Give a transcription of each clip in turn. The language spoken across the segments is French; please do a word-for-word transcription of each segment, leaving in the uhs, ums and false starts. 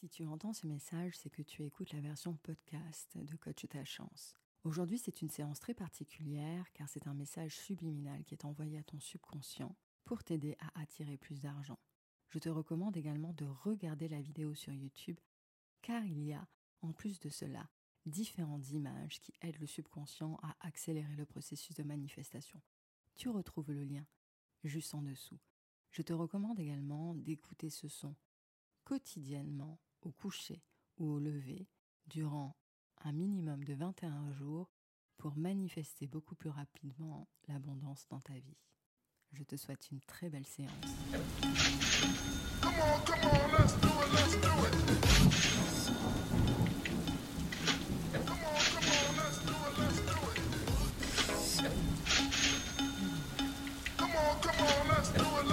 Si tu entends ce message, c'est que tu écoutes la version podcast de Coach ta Chance. Aujourd'hui, c'est une séance très particulière car c'est un message subliminal qui est envoyé à ton subconscient pour t'aider à attirer plus d'argent. Je te recommande également de regarder la vidéo sur YouTube car il y a, en plus de cela, différentes images qui aident le subconscient à accélérer le processus de manifestation. Tu retrouves le lien juste en dessous. Je te recommande également d'écouter ce son quotidiennement au coucher ou au lever durant un minimum de vingt et un jours pour manifester beaucoup plus rapidement l'abondance dans ta vie. Je te souhaite une très belle séance. Come on, come on, let's do it, let's do it. Come on, come on, let's do it, let's do it. Come on, come on, let's do it,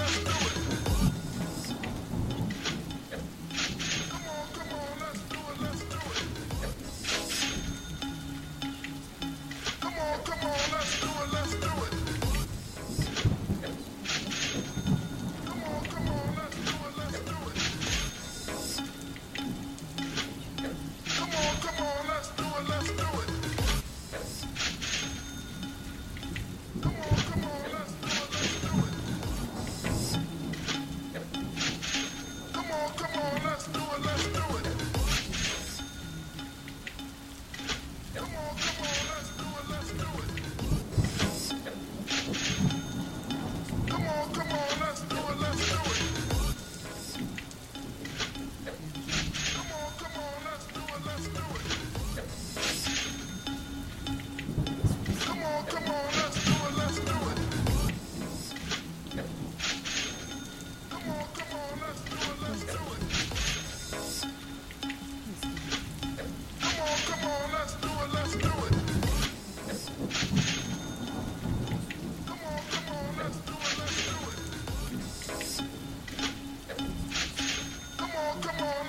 let's do it. Come on.